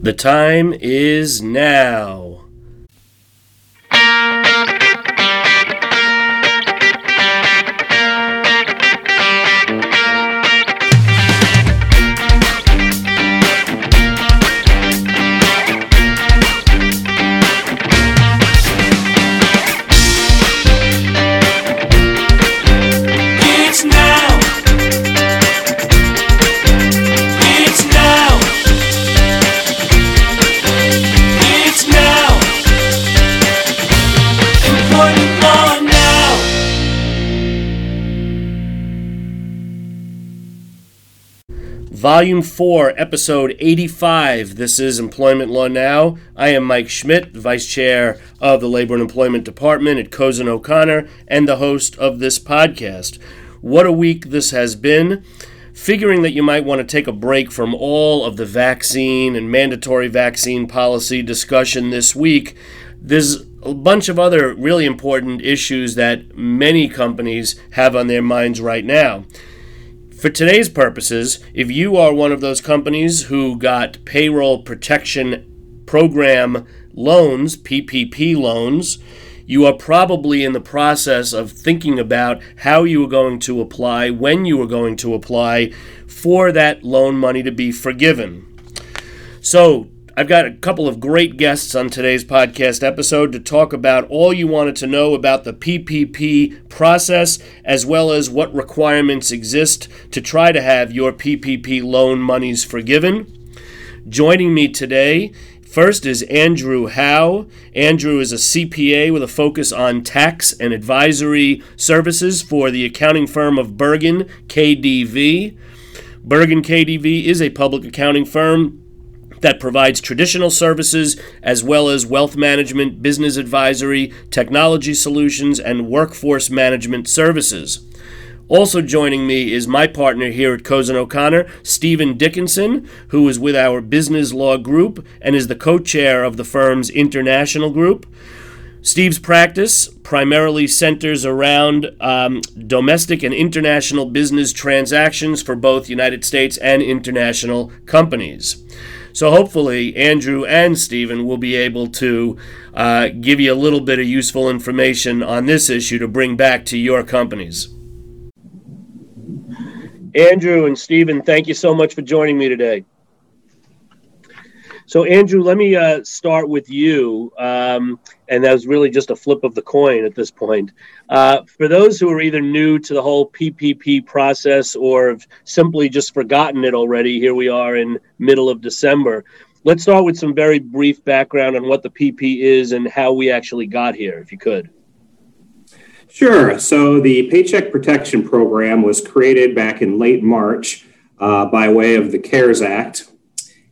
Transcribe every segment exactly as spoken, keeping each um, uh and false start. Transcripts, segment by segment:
The time is now. Volume four, Episode eighty-five. This is Employment Law Now. I am Mike Schmidt, Vice Chair of the Labor and Employment Department at Cozen O'Connor and the host of this podcast. What a week this has been. Figuring that you might want to take a break from all of the vaccine and mandatory vaccine policy discussion this week, there's a bunch of other really important issues that many companies have on their minds right now. For today's purposes, if you are one of those companies who got Payroll Protection Program loans, P P P loans, you are probably in the process of thinking about how you are going to apply, when you are going to apply for that loan money to be forgiven. So, I've got a couple of great guests on today's podcast episode to talk about all you wanted to know about the P P P process, as well as what requirements exist to try to have your P P P loan monies forgiven. Joining me today, first is Andrew Howe. Andrew is a C P A with a focus on tax and advisory services for the accounting firm of Bergen K D V. Bergen K D V is a public accounting firm that provides traditional services as well as wealth management, business advisory, technology solutions, and workforce management services. Also joining me is my partner here at Cozen O'Connor, Stephen Dickinson, who is with our business law group and is the co-chair of the firm's international group. Steve's practice primarily centers around um, domestic and international business transactions for both United States and international companies. So hopefully Andrew and Stephen will be able to uh, give you a little bit of useful information on this issue to bring back to your companies. Andrew and Stephen, thank you so much for joining me today. So Andrew, let me uh, start with you, um, and that was really just a flip of the coin at this point. Uh, for those who are either new to the whole P P P process or have simply just forgotten it already, here we are in middle of December. Let's start with some very brief background on what the P P P is and how we actually got here, if you could. Sure. So the Paycheck Protection Program was created back in late March uh, by way of the CARES Act,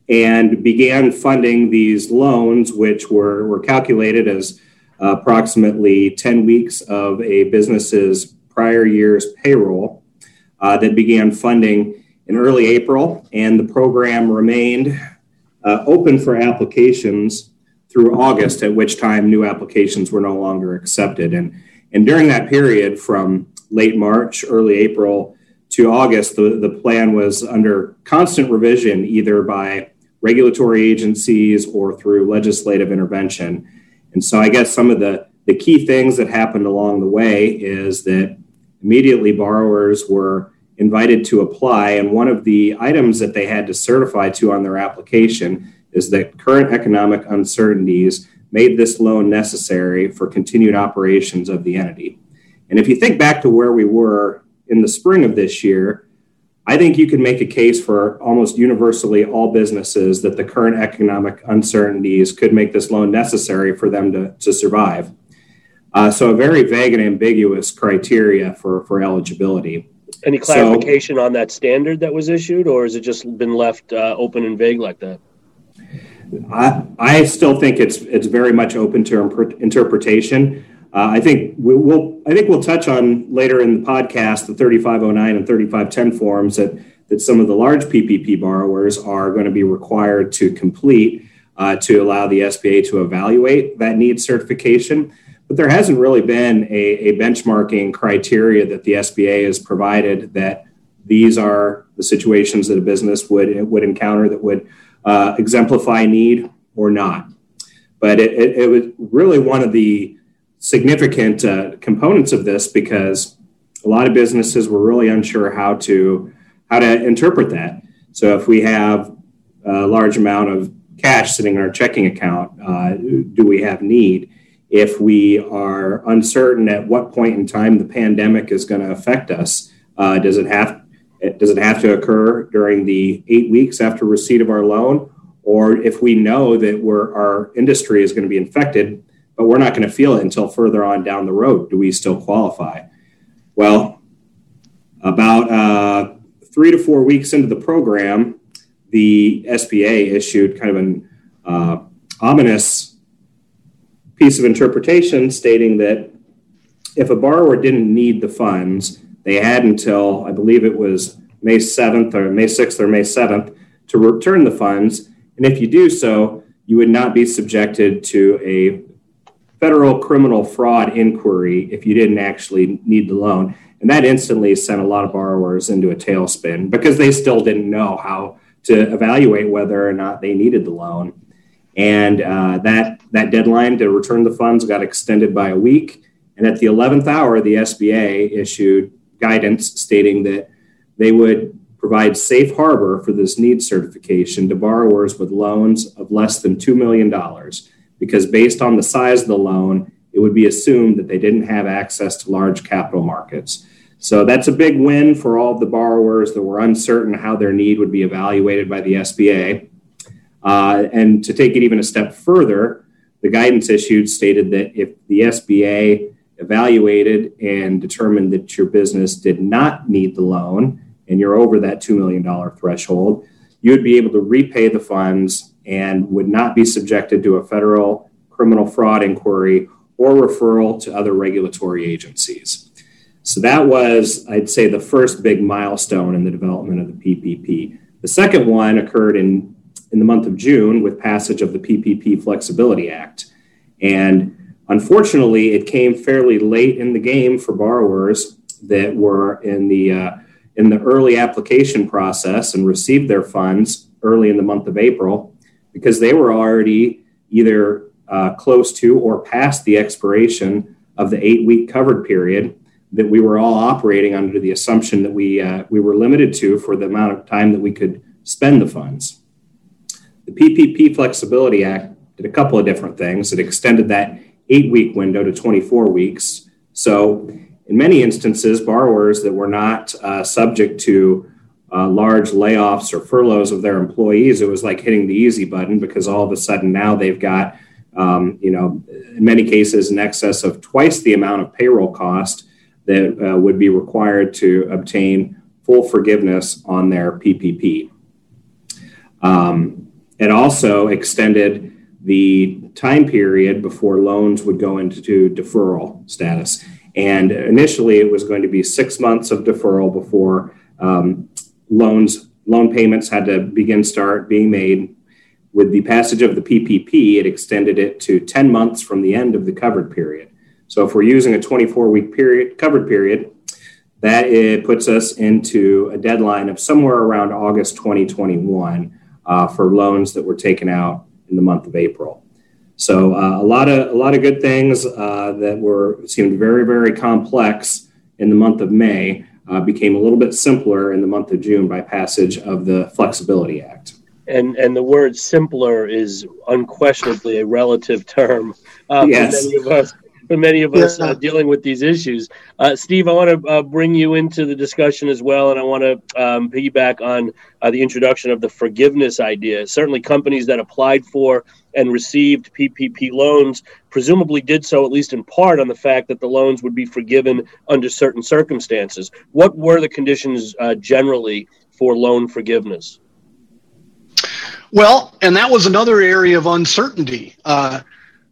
and began funding these loans, which were, were calculated as uh, approximately ten weeks of a business's prior year's payroll uh, that began funding in early April. And the program remained uh, open for applications through August, at which time new applications were no longer accepted. And, and during that period from late March, early April to August, the, the plan was under constant revision, either by regulatory agencies or through legislative intervention. And so I guess some of the, the key things that happened along the way is that immediately borrowers were invited to apply. And one of the items that they had to certify to on their application is that current economic uncertainties made this loan necessary for continued operations of the entity. And if you think back to where we were in the spring of this year, I think you can make a case for almost universally all businesses that the current economic uncertainties could make this loan necessary for them to, to survive. Uh, so a very vague and ambiguous criteria for, for eligibility. Any clarification so, on that standard that was issued, or has it just been left uh, open and vague like that? I, I still think it's it's very much open to imp- interpretation. Uh, I think we will. I think we'll touch on later in the podcast the thirty-five oh nine and thirty-five ten forms that that some of the large P P P borrowers are going to be required to complete uh, to allow the S B A to evaluate that needs certification. But there hasn't really been a, a benchmarking criteria that the S B A has provided that these are the situations that a business would would encounter that would uh, exemplify need or not. But it, it, it was really one of the significant uh, components of this, because a lot of businesses were really unsure how to how to interpret that. So if we have a large amount of cash sitting in our checking account, uh, do we have need? If we are uncertain at what point in time the pandemic is going to affect us, uh, does it have does it have to occur during the eight weeks after receipt of our loan? Or if we know that we're, our industry is going to be infected, but we're not going to feel it until further on down the road, do we still qualify? Well, about uh, three to four weeks into the program, the S B A issued kind of an uh, ominous piece of interpretation stating that if a borrower didn't need the funds, they had until, I believe it was May seventh or May sixth or May seventh to return the funds. And if you do so, you would not be subjected to a federal criminal fraud inquiry if you didn't actually need the loan. And that instantly sent a lot of borrowers into a tailspin because they still didn't know how to evaluate whether or not they needed the loan. And uh, that, that deadline to return the funds got extended by a week. And at the eleventh hour, the S B A issued guidance stating that they would provide safe harbor for this need certification to borrowers with loans of less than two million dollars, because based on the size of the loan, it would be assumed that they didn't have access to large capital markets. So that's a big win for all of the borrowers that were uncertain how their need would be evaluated by the S B A. Uh, and to take it even a step further, the guidance issued stated that if the S B A evaluated and determined that your business did not need the loan and you're over that two million dollars threshold, you would be able to repay the funds and would not be subjected to a federal criminal fraud inquiry or referral to other regulatory agencies. So that was, I'd say, the first big milestone in the development of the P P P. The second one occurred in, in the month of June with passage of the P P P Flexibility Act. And unfortunately, it came fairly late in the game for borrowers that were in the uh, in the early application process and received their funds early in the month of April, because they were already either uh, close to or past the expiration of the eight-week covered period that we were all operating under the assumption that we uh, we were limited to for the amount of time that we could spend the funds. The P P P Flexibility Act did a couple of different things. It extended that eight-week window to twenty-four weeks. So in many instances, borrowers that were not uh, subject to uh, large layoffs or furloughs of their employees, it was like hitting the easy button, because all of a sudden now they've got, um, you know, in many cases in excess of twice the amount of payroll cost that uh, would be required to obtain full forgiveness on their P P P. Um, it also extended the time period before loans would go into deferral status. And initially it was going to be six months of deferral before um, loans, loan payments had to begin start being made. With the passage of the P P P, it extended it to ten months from the end of the covered period. So if we're using a twenty-four week period, covered period, that it puts us into a deadline of somewhere around August twenty twenty-one uh, for loans that were taken out in the month of April. So uh, a lot of a lot of good things uh, that were seemed very, very complex in the month of May uh, became a little bit simpler in the month of June by passage of the Flexibility Act. And and the word simpler is unquestionably a relative term uh, yes. for many of us. For many of us uh, dealing with these issues. Uh, Steve, I want to uh, bring you into the discussion as well, and I want to um, piggyback on uh, the introduction of the forgiveness idea. Certainly companies that applied for and received P P P loans presumably did so, at least in part, on the fact that the loans would be forgiven under certain circumstances. What were the conditions uh, generally for loan forgiveness? Well, and that was another area of uncertainty. Uh,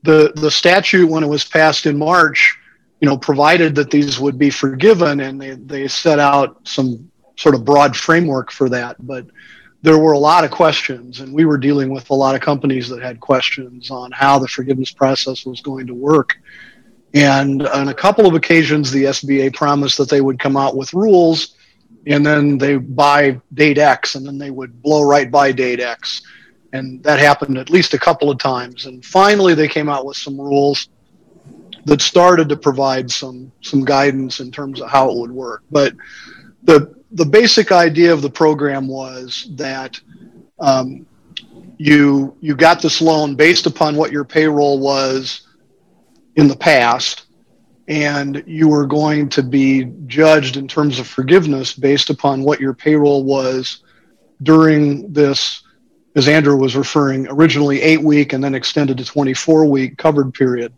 The the statute, when it was passed in March, you know, provided that these would be forgiven, and they, they set out some sort of broad framework for that. But there were a lot of questions, and we were dealing with a lot of companies that had questions on how the forgiveness process was going to work. And on a couple of occasions, the S B A promised that they would come out with rules, and then they by date X, and then they would blow right by date X. and that happened at least a couple of times. And finally, they came out with some rules that started to provide some some guidance in terms of how it would work. But the the basic idea of the program was that um, you you got this loan based upon what your payroll was in the past, and you were going to be judged in terms of forgiveness based upon what your payroll was during this, as Andrew was referring, originally eight-week and then extended to twenty-four-week covered period.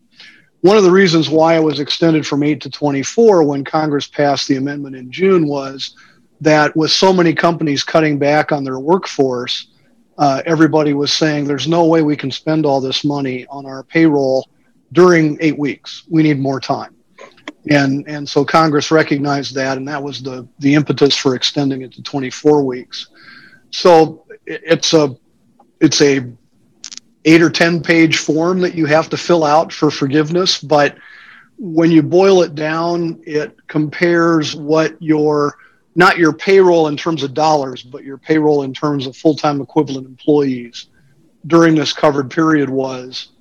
One of the reasons why it was extended from eight to twenty-four when Congress passed the amendment in June was that with so many companies cutting back on their workforce, uh, everybody was saying there's no way we can spend all this money on our payroll during eight weeks. We need more time. And and so Congress recognized that, and that was the, the impetus for extending it to twenty-four weeks. So it's a it's a eight or ten page form that you have to fill out for forgiveness. But when you boil it down, it compares what your, not your payroll in terms of dollars, but your payroll in terms of full-time equivalent employees during this covered period was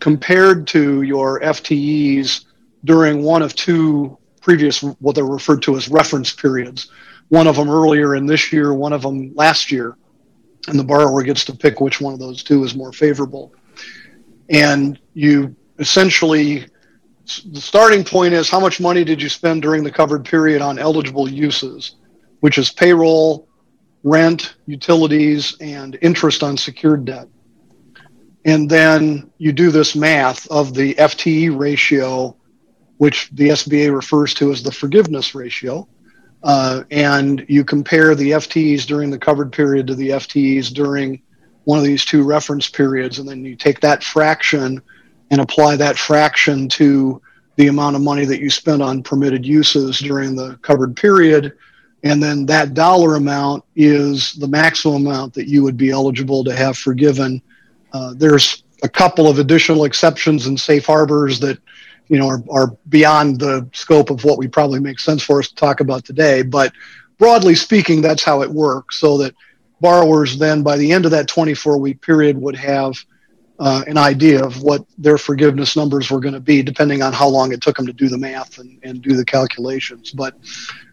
compared to your F T Es during one of two previous, what they're referred to as reference periods, one of them earlier in this year, one of them last year. And the borrower gets to pick which one of those two is more favorable. And you essentially, the starting point is how much money did you spend during the covered period on eligible uses, which is payroll, rent, utilities, and interest on secured debt. And then you do this math of the F T E ratio, which the S B A refers to as the forgiveness ratio. Uh, and you compare the F T Es during the covered period to the F T Es during one of these two reference periods, and then you take that fraction and apply that fraction to the amount of money that you spent on permitted uses during the covered period, and then that dollar amount is the maximum amount that you would be eligible to have forgiven. Uh, there's a couple of additional exceptions and safe harbors that you know, are, are beyond the scope of what we probably make sense for us to talk about today. But broadly speaking, that's how it works, so that borrowers then by the end of that twenty-four-week period would have uh, an idea of what their forgiveness numbers were going to be, depending on how long it took them to do the math and, and do the calculations. But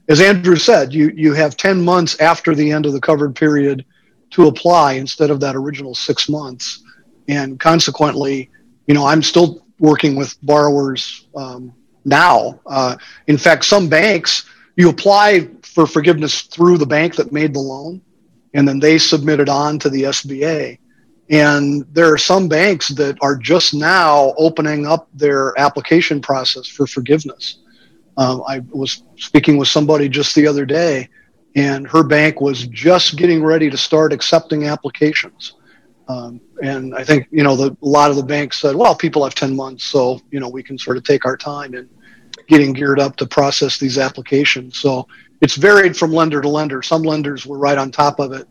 as Andrew said, you, you have ten months after the end of the covered period to apply instead of that original six months. And consequently, you know, I'm still working with borrowers um, now. Uh, in fact, some banks, you apply for forgiveness through the bank that made the loan, and then they submit it on to the S B A. And there are some banks that are just now opening up their application process for forgiveness. Um, I was speaking with somebody just the other day, and her bank was just getting ready to start accepting applications. Um, and I think, you know, the, a lot of the banks said, well, people have ten months, so, you know, we can sort of take our time in getting geared up to process these applications. So it's varied from lender to lender. Some lenders were right on top of it.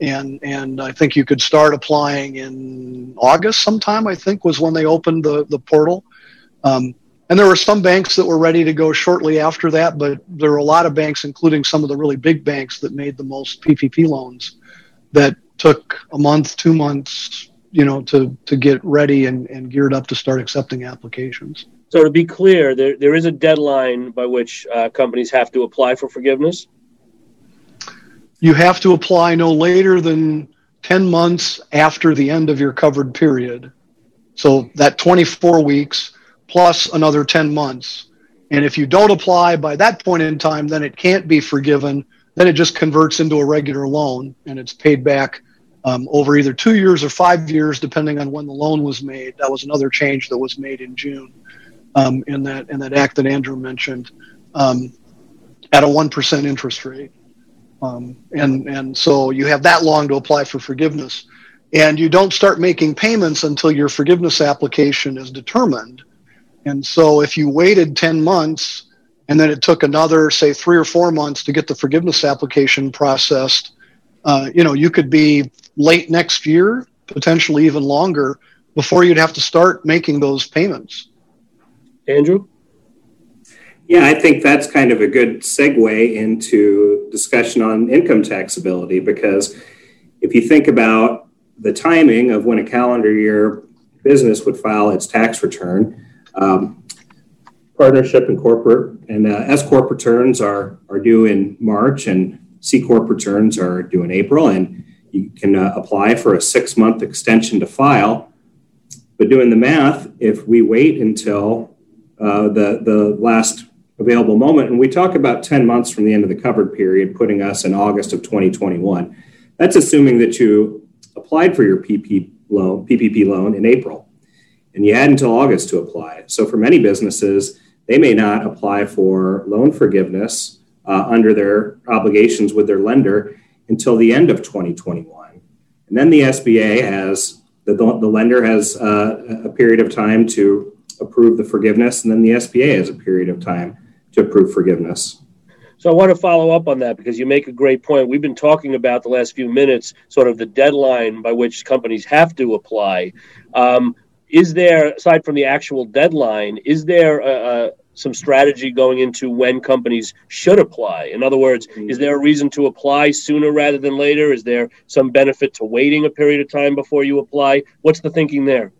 And, and I think you could start applying in August sometime, I think, was when they opened the, the portal. Um, and there were some banks that were ready to go shortly after that, but there were a lot of banks, including some of the really big banks that made the most P P P loans, that took a month, two months, you know, to, to get ready and, and geared up to start accepting applications. So to be clear, there there is a deadline by which uh, companies have to apply for forgiveness? You have to apply no later than ten months after the end of your covered period. So that twenty-four weeks plus another ten months. And if you don't apply by that point in time, then it can't be forgiven. Then it just converts into a regular loan, and it's paid back um, over either two years or five years, depending on when the loan was made. That was another change that was made in June um, in that in that act that Andrew mentioned, um, at a one percent interest rate. Um, and, and so you have that long to apply for forgiveness. And you don't start making payments until your forgiveness application is determined. And so if you waited ten months, and then it took another, say, three or four months to get the forgiveness application processed, uh, you know, you could be late next year, potentially even longer, before you'd have to start making those payments. Andrew? Yeah, I think that's kind of a good segue into discussion on income taxability, because if you think about the timing of when a calendar year business would file its tax return. Um, partnership and corporate and uh, S corp returns are are due in March, and C corp returns are due in April. And you can uh, apply for a six month extension to file. But doing the math, if we wait until uh, the the last available moment, and we talk about ten months from the end of the covered period, putting us in August of twenty twenty-one. That's assuming that you applied for your P P P loan, P P P loan in April, and you had until August to apply. So for many businesses, they may not apply for loan forgiveness uh, under their obligations with their lender until the end of twenty twenty-one. And then the S B A has, the, the lender has uh, a period of time to approve the forgiveness, and then the S B A has a period of time to approve forgiveness. So I want to follow up on that, because you make a great point. We've been talking about the last few minutes, sort of the deadline by which companies have to apply. Um, is there, aside from the actual deadline, is there uh, some strategy going into when companies should apply? In other words, is there a reason to apply sooner rather than later? Is there some benefit to waiting a period of time before you apply? What's the thinking there?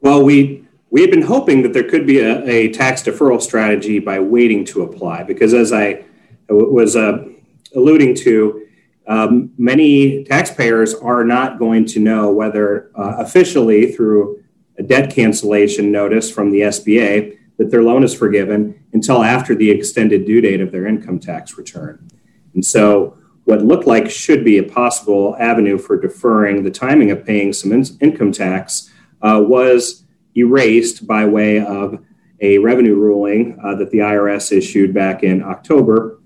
Well, we... We had been hoping that there could be a, a tax deferral strategy by waiting to apply, because as I was uh, alluding to, um, many taxpayers are not going to know whether uh, officially through a debt cancellation notice from the S B A that their loan is forgiven until after the extended due date of their income tax return. And so what looked like should be a possible avenue for deferring the timing of paying some in- income tax uh, was erased by way of a revenue ruling uh, that the I R S issued back in October,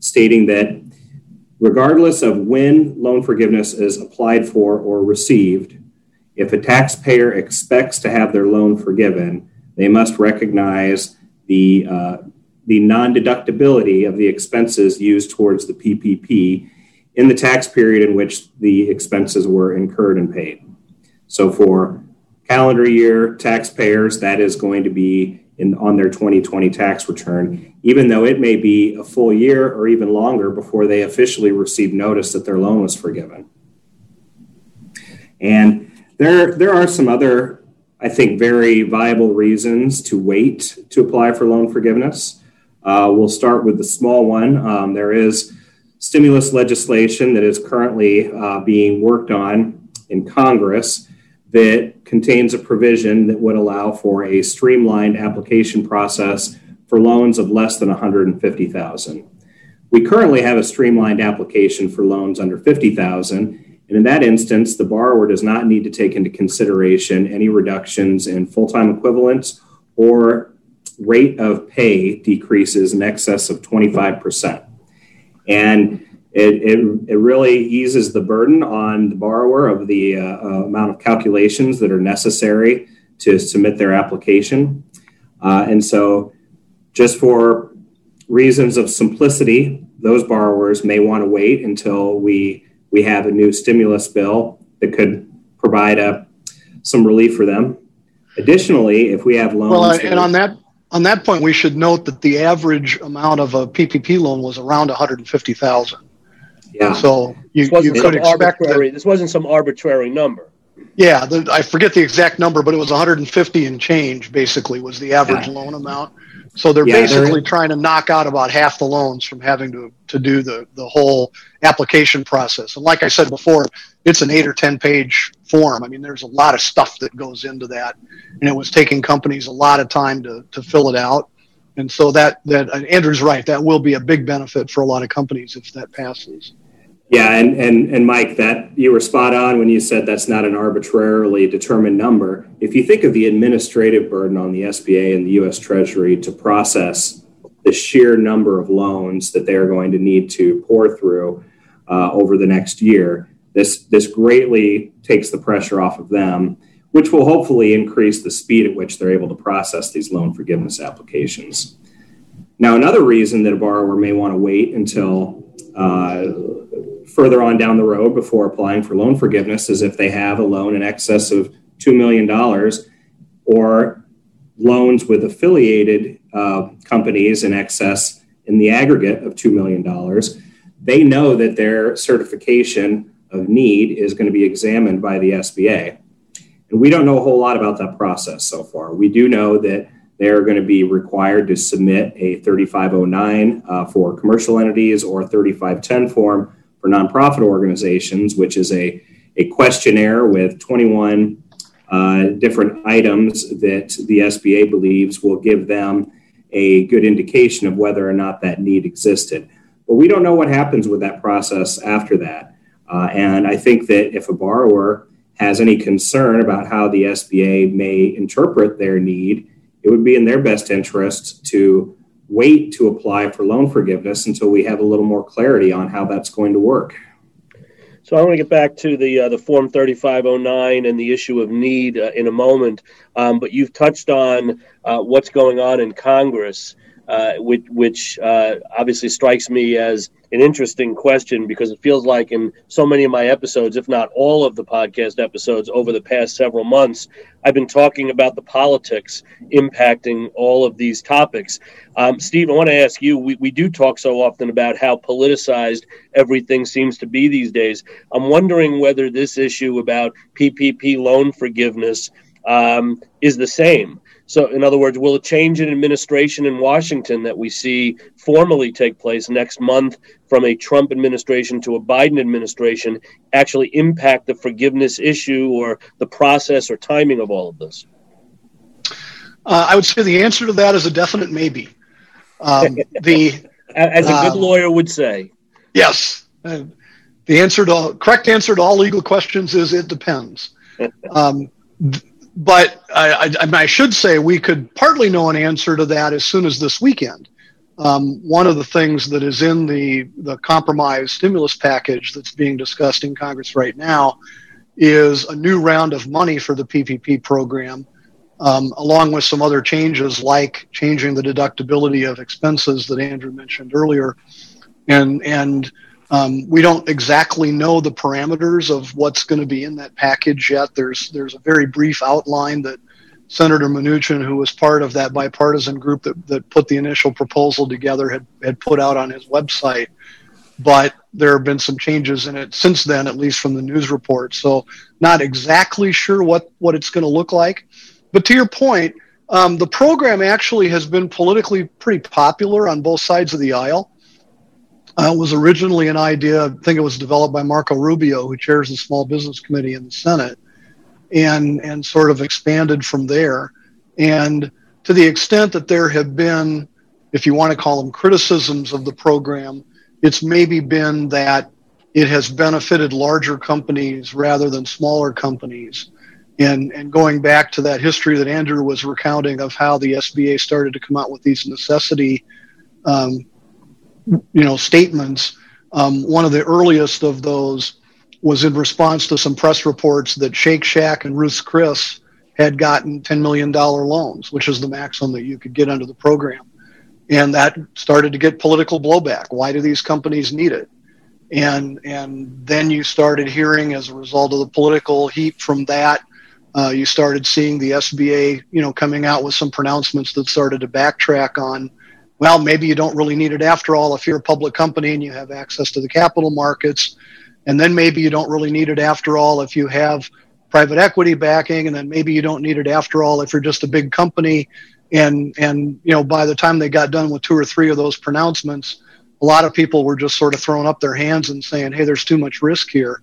stating that regardless of when loan forgiveness is applied for or received, if a taxpayer expects to have their loan forgiven, they must recognize the, uh, the non-deductibility of the expenses used towards the P P P in the tax period in which the expenses were incurred and paid. So for calendar year taxpayers, that is going to be in on their twenty twenty tax return, even though it may be a full year or even longer before they officially receive notice that their loan was forgiven. And there, there are some other, I think, very viable reasons to wait to apply for loan forgiveness. Uh, we'll start with the small one. Um, there is stimulus legislation that is currently uh, being worked on in Congress that contains a provision that would allow for a streamlined application process for loans of less than one hundred fifty thousand dollars. We currently have a streamlined application for loans under fifty thousand dollars, and in that instance, the borrower does not need to take into consideration any reductions in full-time equivalents or rate of pay decreases in excess of twenty-five percent. And It, it it really eases the burden on the borrower of the uh, amount of calculations that are necessary to submit their application. Uh, and so just for reasons of simplicity, those borrowers may want to wait until we we have a new stimulus bill that could provide a, some relief for them. Additionally, if we have loans... Well, uh, and on that... On that point, we should note that the average amount of a P P P loan was around one hundred fifty thousand dollars. Yeah. So you, you could expect that. This wasn't some arbitrary number. Yeah, the, I forget the exact number, but it was one hundred fifty and change, basically, was the average yeah. loan amount. So they're yeah, basically they're... trying to knock out about half the loans from having to, to do the, the whole application process. And like I said before, it's an eight or ten page form. I mean, there's a lot of stuff that goes into that. And it was taking companies a lot of time to, to fill it out. And so that, that and Andrew's right, that will be a big benefit for a lot of companies if that passes. Yeah, and, and and Mike, that you were spot on when you said that's not an arbitrarily determined number. If you think of the administrative burden on the S B A and the U S Treasury to process the sheer number of loans that they are going to need to pour through uh, over the next year, this this greatly takes the pressure off of them, which will hopefully increase the speed at which they're able to process these loan forgiveness applications. Now, another reason that a borrower may want to wait until uh, further on down the road before applying for loan forgiveness is if they have a loan in excess of two million dollars or loans with affiliated uh, companies in excess in the aggregate of two million dollars, they know that their certification of need is going to be examined by the S B A. And we don't know a whole lot about that process so far. We do know that they're going to be required to submit a thirty-five oh nine uh, for commercial entities, or a thirty-five ten form for nonprofit organizations, which is a, a questionnaire with twenty-one uh, different items that the S B A believes will give them a good indication of whether or not that need existed. But we don't know what happens with that process after that. Uh, and I think that if a borrower has any concern about how the S B A may interpret their need, it would be in their best interest to wait to apply for loan forgiveness until we have a little more clarity on how that's going to work. So I want to get back to the uh, the Form thirty-five oh nine and the issue of need uh, in a moment, um, but you've touched on uh, what's going on in Congress, uh, which, which uh, obviously strikes me as an interesting question, because it feels like in so many of my episodes, if not all of the podcast episodes over the past several months, I've been talking about the politics impacting all of these topics. Um, Steve, I want to ask you, we, we do talk so often about how politicized everything seems to be these days. I'm wondering whether this issue about P P P loan forgiveness um, is the same. So, in other words, will a change in administration in Washington that we see formally take place next month from a Trump administration to a Biden administration actually impact the forgiveness issue or the process or timing of all of this? Uh, I would say the answer to that is a definite maybe. Um, the As a good um, lawyer would say. Yes. Uh, the answer to all, correct answer to all legal questions is it depends. Um th- But I, I, I should say we could partly know an answer to that as soon as this weekend. Um, one of the things that is in the, the compromise stimulus package that's being discussed in Congress right now is a new round of money for the P P P program, um, along with some other changes like changing the deductibility of expenses that Andrew mentioned earlier. And, and Um, we don't exactly know the parameters of what's going to be in that package yet. There's there's a very brief outline that Senator Mnuchin, who was part of that bipartisan group that, that put the initial proposal together, had, had put out on his website. But there have been some changes in it since then, at least from the news report. So not exactly sure what, what it's going to look like. But to your point, um, the program actually has been politically pretty popular on both sides of the aisle. Uh, it was originally an idea, I think it was developed by Marco Rubio, who chairs the Small Business Committee in the Senate, and and sort of expanded from there. And to the extent that there have been, if you want to call them criticisms of the program, it's maybe been that it has benefited larger companies rather than smaller companies. And, and going back to that history that Andrew was recounting of how the S B A started to come out with these necessity um you know, statements. Um, one of the earliest of those was in response to some press reports that Shake Shack and Ruth's Chris had gotten ten million dollars loans, which is the maximum that you could get under the program. And that started to get political blowback. Why do these companies need it? And and then you started hearing, as a result of the political heat from that, uh, you started seeing the S B A, you know, coming out with some pronouncements that started to backtrack on, well, maybe you don't really need it after all if you're a public company and you have access to the capital markets. And then maybe you don't really need it after all if you have private equity backing. And then maybe you don't need it after all if you're just a big company. And, and you know, by the time they got done with two or three of those pronouncements, a lot of people were just sort of throwing up their hands and saying, hey, there's too much risk here.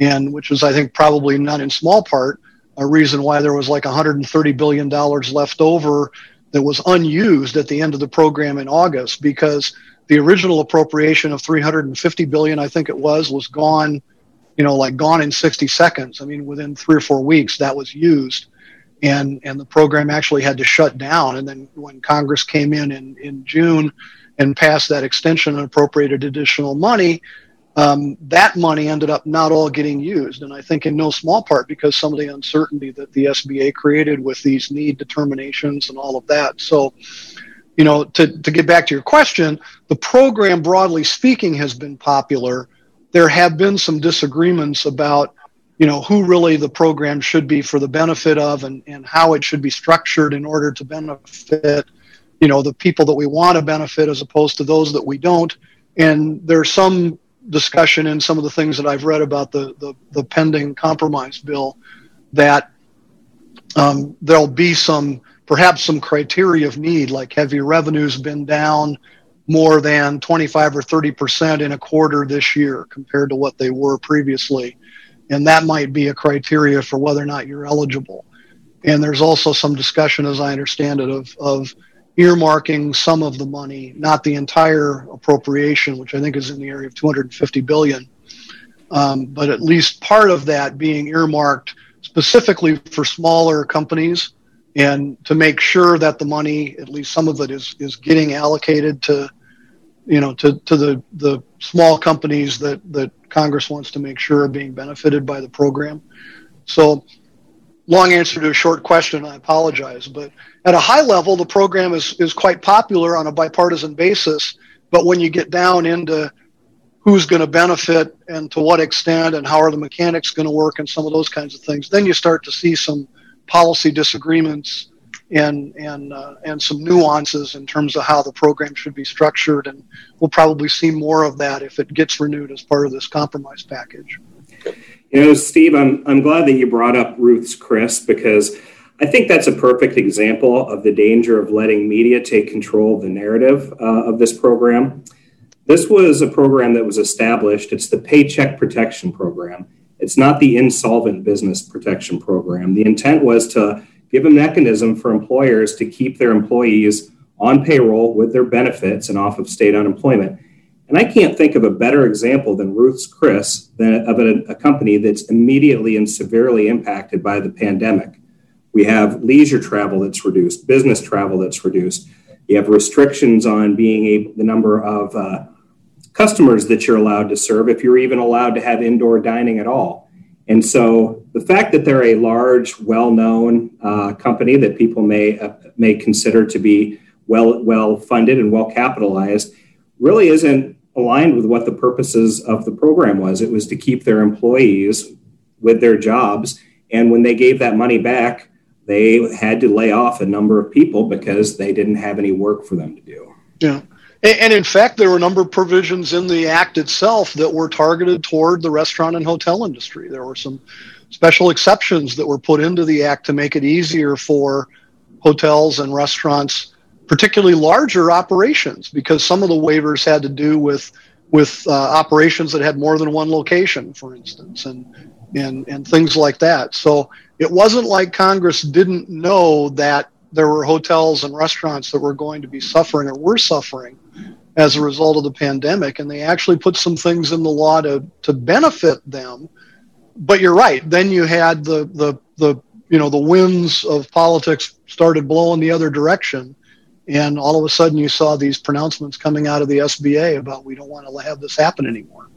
And which is, I think, probably not in small part a reason why there was like one hundred thirty billion dollars left over that was unused at the end of the program in August, because the original appropriation of three hundred fifty billion dollars, I think it was, was gone, you know, like gone in sixty seconds. I mean, within three or four weeks, that was used. And and the program actually had to shut down. And then when Congress came in in, in June and passed that extension and appropriated additional money, um, that money ended up not all getting used. And I think in no small part because some of the uncertainty that the S B A created with these need determinations and all of that. So, you know, to, to get back to your question, the program, broadly speaking, has been popular. There have been some disagreements about, you know, who really the program should be for the benefit of and, and how it should be structured in order to benefit, you know, the people that we want to benefit as opposed to those that we don't. And there's some discussion in some of the things that I've read about the, the, the pending compromise bill that um, there'll be some, perhaps some criteria of need, like have your revenues been down more than twenty-five or thirty percent in a quarter this year compared to what they were previously. And that might be a criteria for whether or not you're eligible. And there's also some discussion, as I understand it, of, of earmarking some of the money, not the entire appropriation, which I think is in the area of two hundred fifty billion dollars, um, but at least part of that being earmarked specifically for smaller companies and to make sure that the money, at least some of it, is is getting allocated to, you know, to, to the, the small companies that, that Congress wants to make sure are being benefited by the program. So, long answer to a short question, I apologize. But at a high level, the program is, is quite popular on a bipartisan basis. But when you get down into who's going to benefit and to what extent and how are the mechanics going to work and some of those kinds of things, then you start to see some policy disagreements and and uh, and some nuances in terms of how the program should be structured. And we'll probably see more of that if it gets renewed as part of this compromise package. You know, Steve, I'm I'm glad that you brought up Ruth's Chris, because I think that's a perfect example of the danger of letting media take control of the narrative uh, of this program. This was a program that was established. It's the Paycheck Protection Program. It's not the Insolvent Business Protection Program. The intent was to give a mechanism for employers to keep their employees on payroll with their benefits and off of state unemployment. And I can't think of a better example than Ruth's Chris than of a, a company that's immediately and severely impacted by the pandemic. We have leisure travel that's reduced, business travel that's reduced. You have restrictions on being able, the number of uh, customers that you're allowed to serve, if you're even allowed to have indoor dining at all. And so the fact that they're a large, well-known uh, company that people may uh, may consider to be well well-funded and well-capitalized really isn't aligned with what the purposes of the program was. It was to keep their employees with their jobs. And when they gave that money back, they had to lay off a number of people because they didn't have any work for them to do. Yeah. And in fact, there were a number of provisions in the act itself that were targeted toward the restaurant and hotel industry. There were some special exceptions that were put into the act to make it easier for hotels and restaurants, particularly larger operations, because some of the waivers had to do with with uh, operations that had more than one location, for instance, and and and things like that. So it wasn't like Congress didn't know that there were hotels and restaurants that were going to be suffering or were suffering as a result of the pandemic, and they actually put some things in the law to to benefit them. But you're right. Then you had the the the you know the winds of politics started blowing the other direction. And all of a sudden you saw these pronouncements coming out of the S B A about we don't want to have this happen anymore.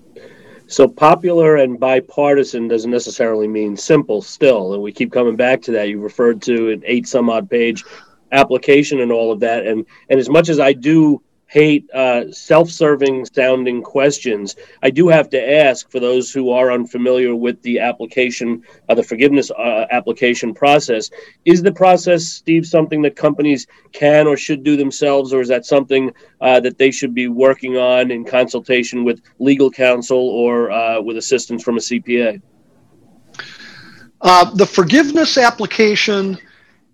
So popular and bipartisan doesn't necessarily mean simple still. And we keep coming back to that. You referred to an eight some odd page application and all of that. And, and as much as I do hate uh, self-serving sounding questions, I do have to ask for those who are unfamiliar with the application, uh, the forgiveness uh, application process. Is the process, Steve, something that companies can or should do themselves, or is that something uh, that they should be working on in consultation with legal counsel or uh, with assistance from a C P A? Uh, the forgiveness application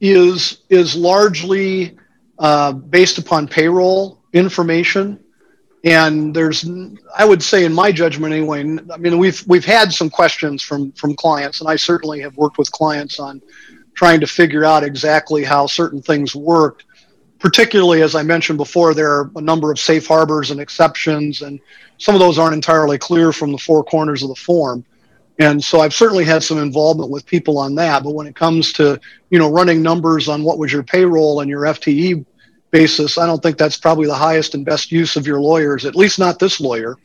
is, is largely uh, based upon payroll information, and there's, I would say, in my judgment anyway, I mean, we've we've had some questions from from clients, and I certainly have worked with clients on trying to figure out exactly how certain things worked. Particularly, as I mentioned before, there are a number of safe harbors and exceptions, and some of those aren't entirely clear from the four corners of the form. And so I've certainly had some involvement with people on that. But when it comes to, you know, running numbers on what was your payroll and your F T E basis, I don't think that's probably the highest and best use of your lawyers, at least not this lawyer.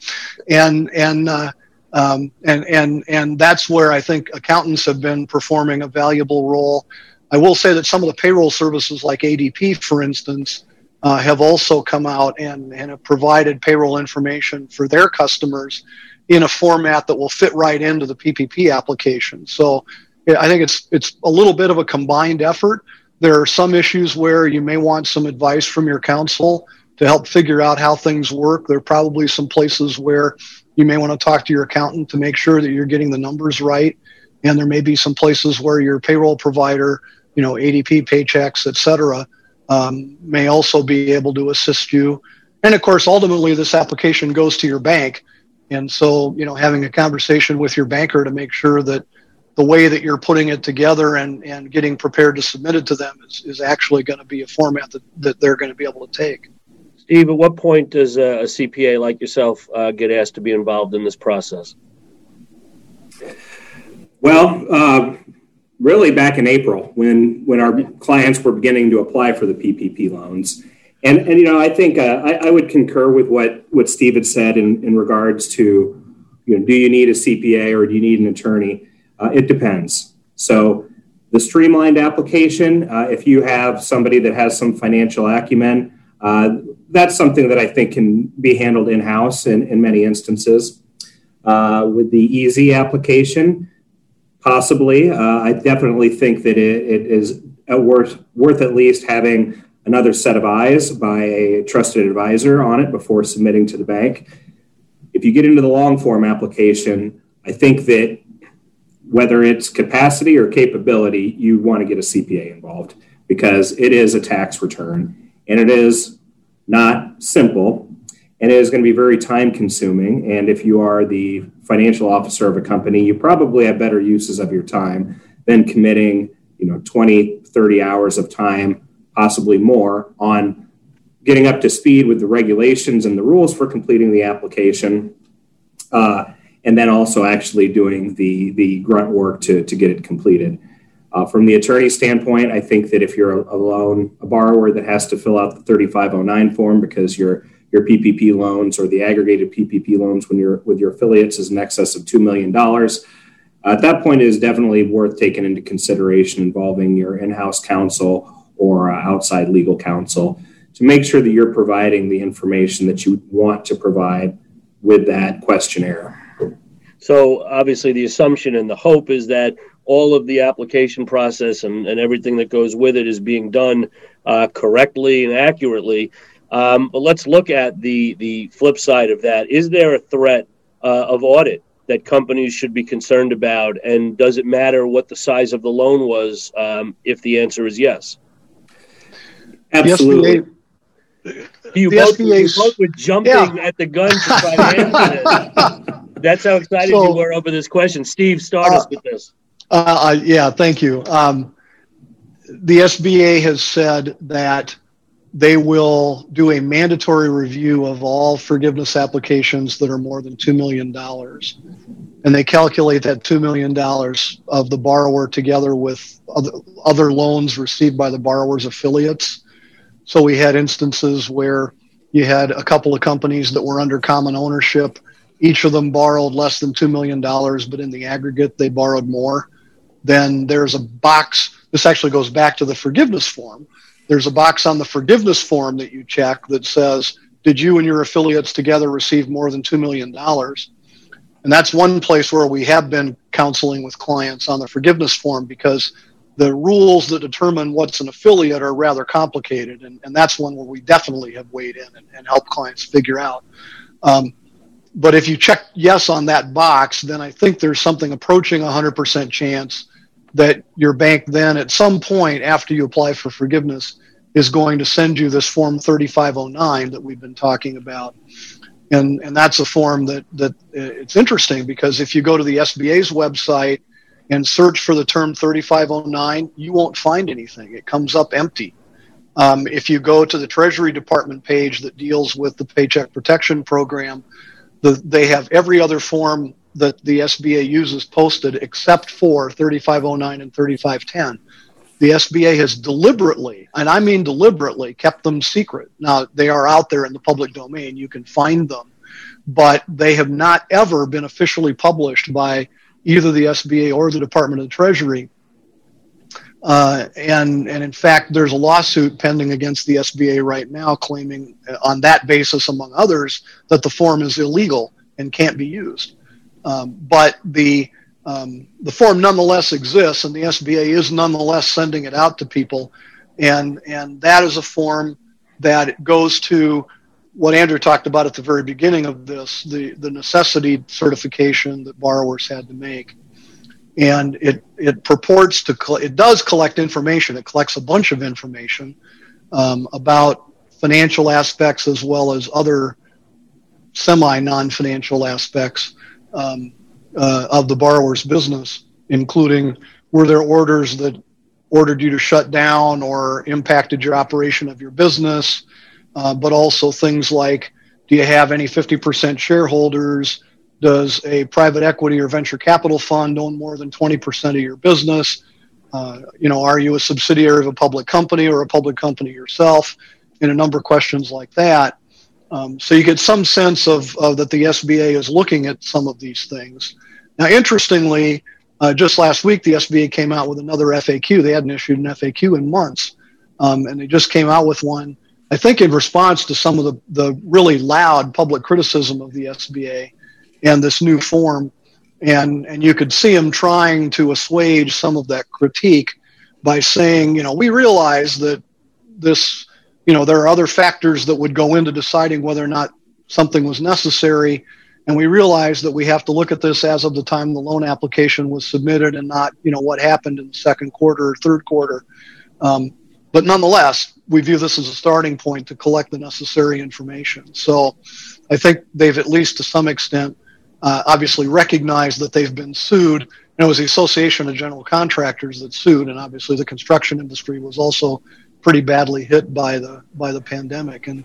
And and uh, um, and and and that's where I think accountants have been performing a valuable role. I will say that some of the payroll services like A D P, for instance, uh, have also come out and, and have provided payroll information for their customers in a format that will fit right into the P P P application. So yeah, I think it's it's a little bit of a combined effort. There are some issues where you may want some advice from your counsel to help figure out how things work. There are probably some places where You may want to talk to your accountant to make sure that you're getting the numbers right. And there may be some places where your payroll provider, you know, A D P, Paychex, et cetera, um, may also be able to assist you. And of course, ultimately, this application goes to your bank. And so, you know, having a conversation with your banker to make sure that the way that you're putting it together and, and getting prepared to submit it to them is, is actually going to be a format that, that they're going to be able to take. Steve, at what point does a, a C P A like yourself uh, get asked to be involved in this process? Well, uh, really back in April when when our clients were beginning to apply for the P P P loans. And, and you know, I think uh, I, I would concur with what, what Steve had said in, in regards to, you know, do you need a C P A or do you need an attorney? Uh, it depends. So the streamlined application, uh, if you have somebody that has some financial acumen, uh, that's something that I think can be handled in-house in, in many instances. Uh, with the easy application, possibly, uh, I definitely think that it, it is worth, worth at least having another set of eyes by a trusted advisor on it before submitting to the bank. If you get into the long form application, I think that whether it's capacity or capability, you want to get a C P A involved because it is a tax return and it is not simple and it is going to be very time consuming. And if you are the financial officer of a company, you probably have better uses of your time than committing, you know, twenty, thirty hours of time, possibly more, on getting up to speed with the regulations and the rules for completing the application. Uh, and then also actually doing the, the grunt work to, to get it completed. Uh, from the attorney standpoint, I think that if you're a, a loan, a borrower that has to fill out the thirty-five oh nine form because your your P P P loans or the aggregated P P P loans when you're with your affiliates is in excess of two million dollars, uh, at that point it is definitely worth taking into consideration involving your in-house counsel or uh, outside legal counsel to make sure that you're providing the information that you want to provide with that questionnaire. So obviously the assumption and the hope is that all of the application process and, and everything that goes with it is being done uh, correctly and accurately. Um, but let's look at the, the flip side of that. Is there a threat uh, of audit that companies should be concerned about? And does it matter what the size of the loan was um, if the answer is yes? Absolutely. Yes, the, you, the both, you both were jumping yeah. at the gun to try to answer this. That's how excited so, you were over this question. Steve, start uh, us with this. Uh, yeah, thank you. Um, the S B A has said that they will do a mandatory review of all forgiveness applications that are more than two million dollars. And they calculate that two million dollars of the borrower together with other, other loans received by the borrower's affiliates. So we had instances where you had a couple of companies that were under common ownership. Each of them borrowed less than two million dollars, but in the aggregate, they borrowed more. Then there's a box. This actually goes back to the forgiveness form. There's a box on the forgiveness form that you check that says, did you and your affiliates together receive more than two million dollars? And that's one place where we have been counseling with clients on the forgiveness form because the rules that determine what's an affiliate are rather complicated. And, and that's one where we definitely have weighed in and, and helped clients figure out. Um, But if you check yes on that box, then I think there's something approaching one hundred percent chance that your bank then at some point after you apply for forgiveness is going to send you this form thirty-five oh nine that we've been talking about. And and that's a form that, that it's interesting because if you go to the S B A's website and search for the term thirty-five oh nine, you won't find anything. It comes up empty. Um, if you go to the Treasury Department page that deals with the Paycheck Protection Program, The, they have every other form that the S B A uses posted except for thirty-five oh nine and thirty-five ten. The S B A has deliberately, and I mean deliberately, kept them secret. Now, they are out there in the public domain. You can find them. But they have not ever been officially published by either the S B A or the Department of the Treasury. Uh, and, and in fact, there's a lawsuit pending against the S B A right now claiming on that basis, among others, that the form is illegal and can't be used. Um, but the, um, the form nonetheless exists, and the S B A is nonetheless sending it out to people. And, and that is a form that goes to what Andrew talked about at the very beginning of this, the, the necessity certification that borrowers had to make. And it, it purports to, co- it does collect information. It collects a bunch of information um, about financial aspects as well as other semi-non-financial aspects um, uh, of the borrower's business, including were there orders that ordered you to shut down or impacted your operation of your business, uh, but also things like, do you have any fifty percent shareholders? Does a private equity or venture capital fund own more than twenty percent of your business? Uh, you know, are you a subsidiary of a public company or a public company yourself? And a number of questions like that. Um, so you get some sense of, of that the S B A is looking at some of these things. Now, interestingly, uh, just last week, the S B A came out with another F A Q. They hadn't issued an F A Q in months, um, and they just came out with one, I think, in response to some of the, the really loud public criticism of the S B A. And this new form, and and you could see him trying to assuage some of that critique by saying, you know, we realize that this, you know, there are other factors that would go into deciding whether or not something was necessary, and we realize that we have to look at this as of the time the loan application was submitted and not, you know, what happened in the second quarter or third quarter. Um, but nonetheless, we view this as a starting point to collect the necessary information. So I think they've, at least to some extent, Uh, obviously recognize that they've been sued. You know, it was the Association of General Contractors that sued, and obviously the construction industry was also pretty badly hit by the by the pandemic, and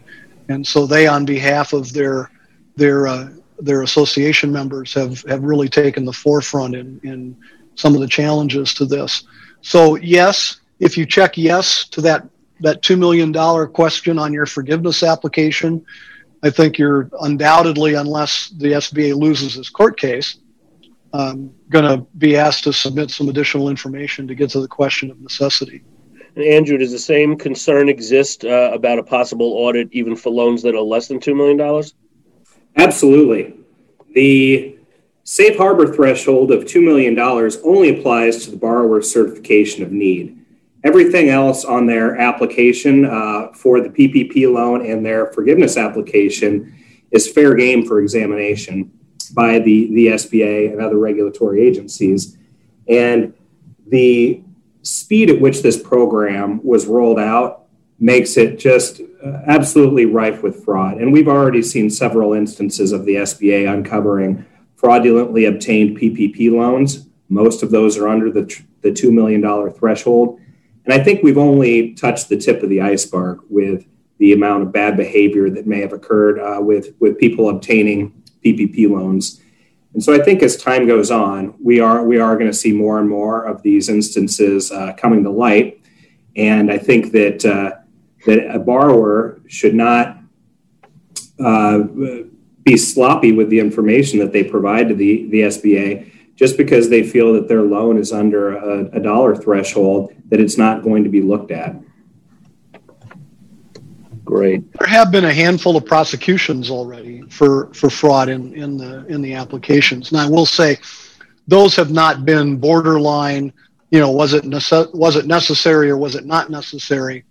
and so they, on behalf of their their uh, their association members, have, have really taken the forefront in, in some of the challenges to this. So yes, if you check yes to that that two million dollars question on your forgiveness application, I think you're undoubtedly, unless the S B A loses this court case, um, going to be asked to submit some additional information to get to the question of necessity. And Andrew, does the same concern exist uh, about a possible audit even for loans that are less than two million dollars? Absolutely. The safe harbor threshold of two million dollars only applies to the borrower's certification of need. Everything else on their application uh, for the P P P loan and their forgiveness application is fair game for examination by the, the S B A and other regulatory agencies. And the speed at which this program was rolled out makes it just uh, absolutely rife with fraud. And we've already seen several instances of the S B A uncovering fraudulently obtained P P P loans. Most of those are under the, tr- the two million dollars threshold. And I think we've only touched the tip of the iceberg with the amount of bad behavior that may have occurred uh, with, with people obtaining P P P loans. And so I think as time goes on, we are we are going to see more and more of these instances uh, coming to light. And I think that uh, that a borrower should not uh, be sloppy with the information that they provide to the, the S B A. Just because they feel that their loan is under a, a dollar threshold, that it's not going to be looked at. Great. There have been a handful of prosecutions already for, for fraud in, in the in the applications. And I will say those have not been borderline, you know, was it nece- was it necessary or was it not necessary?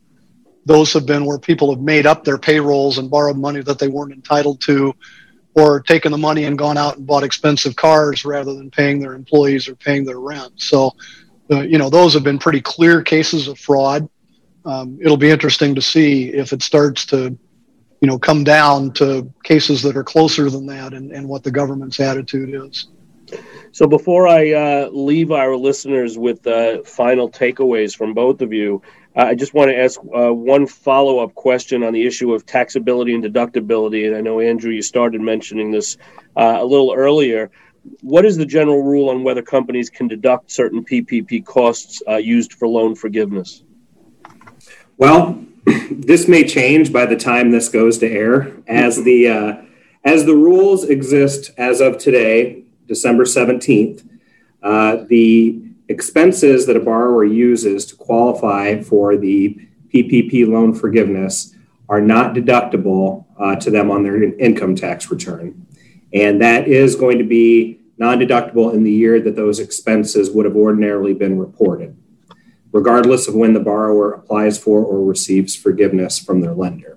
Those have been where people have made up their payrolls and borrowed money that they weren't entitled to, or taken the money and gone out and bought expensive cars rather than paying their employees or paying their rent. So, uh, you know, those have been pretty clear cases of fraud. Um, it'll be interesting to see if it starts to, you know, come down to cases that are closer than that and, and what the government's attitude is. So before I uh, leave our listeners with uh, final takeaways from both of you, uh, I just want to ask uh, one follow-up question on the issue of taxability and deductibility. And I know, Andrew, you started mentioning this uh, a little earlier. What is the general rule on whether companies can deduct certain P P P costs uh, used for loan forgiveness? Well, this may change by the time this goes to air. As the, uh, as the rules exist as of today, December seventeenth, uh, the expenses that a borrower uses to qualify for the P P P loan forgiveness are not deductible uh, to them on their income tax return. And that is going to be non-deductible in the year that those expenses would have ordinarily been reported, regardless of when the borrower applies for or receives forgiveness from their lender.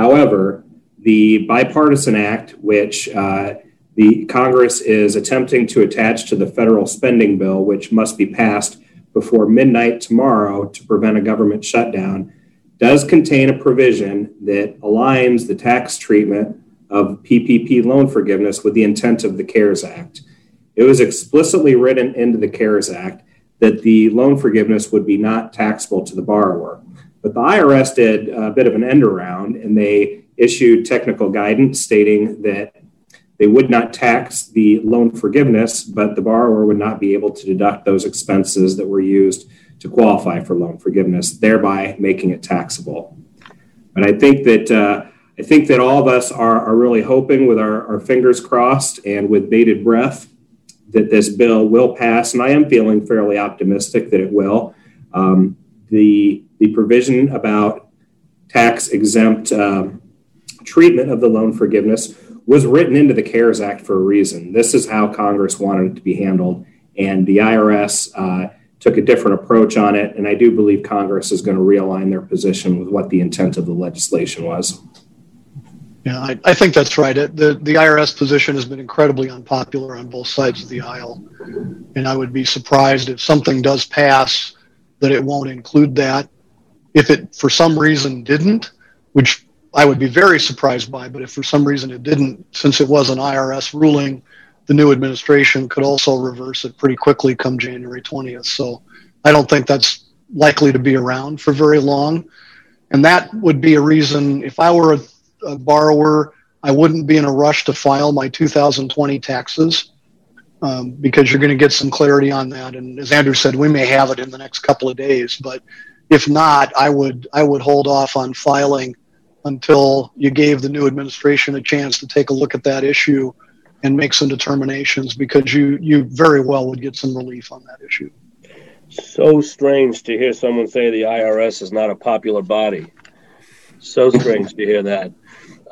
However, the Bipartisan Act, which uh, the Congress is attempting to attach to the federal spending bill, which must be passed before midnight tomorrow to prevent a government shutdown, does contain a provision that aligns the tax treatment of P P P loan forgiveness with the intent of the CARES Act. It was explicitly written into the CARES Act that the loan forgiveness would be not taxable to the borrower. But the I R S did a bit of an end around, and they issued technical guidance stating that they would not tax the loan forgiveness, but the borrower would not be able to deduct those expenses that were used to qualify for loan forgiveness, thereby making it taxable. But I think that uh, I think that all of us are, are really hoping, with our, our fingers crossed and with bated breath, that this bill will pass, and I am feeling fairly optimistic that it will. Um, the the provision about tax exempt um, treatment of the loan forgiveness was written into the CARES Act for a reason. This is how Congress wanted it to be handled, and the I R S uh, took a different approach on it, and I do believe Congress is going to realign their position with what the intent of the legislation was. Yeah, I, I think that's right. It, the, the I R S position has been incredibly unpopular on both sides of the aisle, and I would be surprised if something does pass that it won't include that. If it, for some reason, didn't, which I would be very surprised by, but if for some reason it didn't, since it was an I R S ruling, the new administration could also reverse it pretty quickly come January twentieth. So I don't think that's likely to be around for very long. And that would be a reason, if I were a a borrower, I wouldn't be in a rush to file my two thousand twenty taxes um, because you're going to get some clarity on that. And as Andrew said, we may have it in the next couple of days, but if not, I would I would hold off on filing until you gave the new administration a chance to take a look at that issue and make some determinations, because you, you very well would get some relief on that issue. So strange to hear someone say the I R S is not a popular body. So strange to hear that.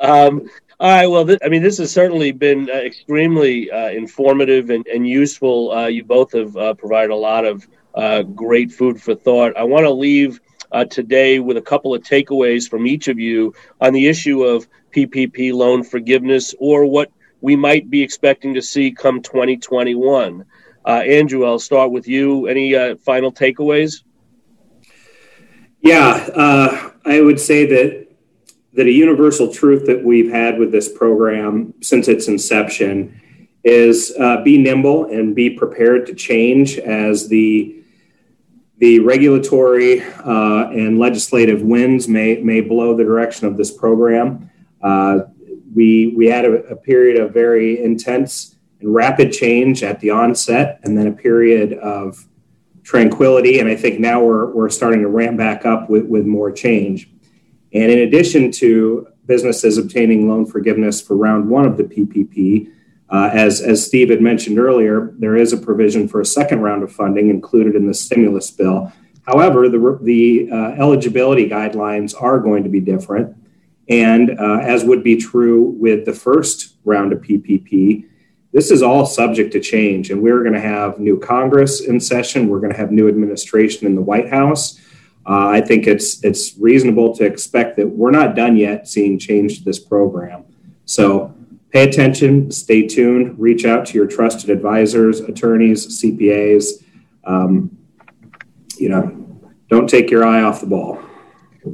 Um, all right, well, th- I mean, this has certainly been uh, extremely uh, informative and, and useful. Uh, you both have uh, provided a lot of uh, great food for thought. I want to leave uh, today with a couple of takeaways from each of you on the issue of P P P loan forgiveness, or what we might be expecting to see come twenty twenty-one. Uh, Andrew, I'll start with you. Any uh, final takeaways? Yeah, uh, I would say that that a universal truth that we've had with this program since its inception is uh, be nimble and be prepared to change as the the regulatory uh, and legislative winds may may blow the direction of this program. Uh, we we had a, a period of very intense and rapid change at the onset, and then a period of tranquility, and I think now we're we're starting to ramp back up with, with more change. And in addition to businesses obtaining loan forgiveness for round one of the P P P, uh, as, as Steve had mentioned earlier, there is a provision for a second round of funding included in the stimulus bill. However, the, the uh, eligibility guidelines are going to be different, and uh, as would be true with the first round of P P P, this is all subject to change, and we're going to have new Congress in session. We're going to have new administration in the White House. Uh, I think it's it's reasonable to expect that we're not done yet seeing change to this program. So pay attention, stay tuned, reach out to your trusted advisors, attorneys, C P As. Um, you know, don't take your eye off the ball.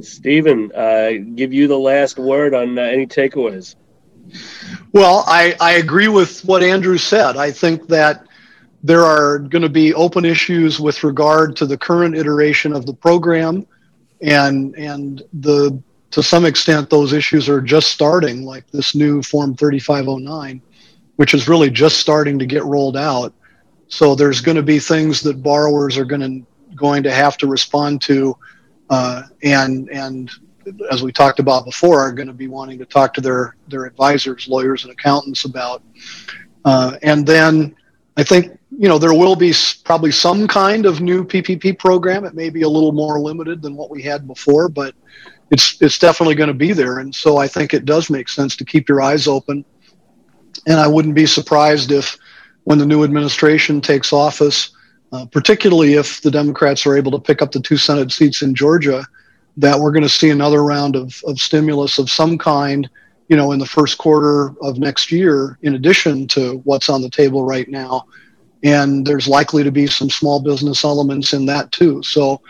Stephen, uh, give you the last word on uh, any takeaways. Well, I, I agree with what Andrew said. I think that there are going to be open issues with regard to the current iteration of the program, and and the to some extent those issues are just starting, like this new Form thirty-five oh nine, which is really just starting to get rolled out. So there's going to be things that borrowers are going to going to have to respond to, uh, and and. as we talked about before, are going to be wanting to talk to their, their advisors, lawyers, and accountants about. Uh, and then I think, you know, there will be probably some kind of new P P P program. It may be a little more limited than what we had before, but it's, it's definitely going to be there. And so I think it does make sense to keep your eyes open. And I wouldn't be surprised if when the new administration takes office, uh, particularly if the Democrats are able to pick up the two Senate seats in Georgia, that we're going to see another round of, of stimulus of some kind, you know, in the first quarter of next year, in addition to what's on the table right now. And there's likely to be some small business elements in that too. So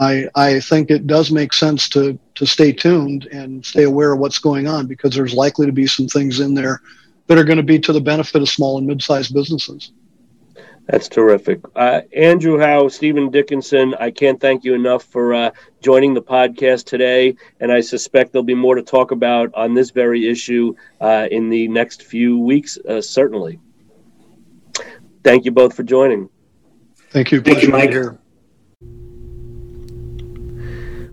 I, I think it does make sense to, to stay tuned and stay aware of what's going on, because there's likely to be some things in there that are going to be to the benefit of small and mid-sized businesses. That's terrific. Uh, Andrew Howe, Stephen Dickinson, I can't thank you enough for uh, joining the podcast today, and I suspect there'll be more to talk about on this very issue uh, in the next few weeks, uh, certainly. Thank you both for joining. Thank you. Thank you, Mike. Here.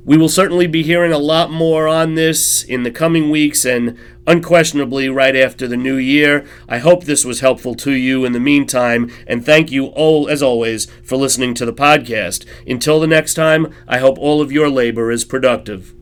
We will certainly be hearing a lot more on this in the coming weeks and unquestionably right after the new year. I hope this was helpful to you in the meantime, and thank you all, as always, for listening to the podcast. Until the next time, I hope all of your labor is productive.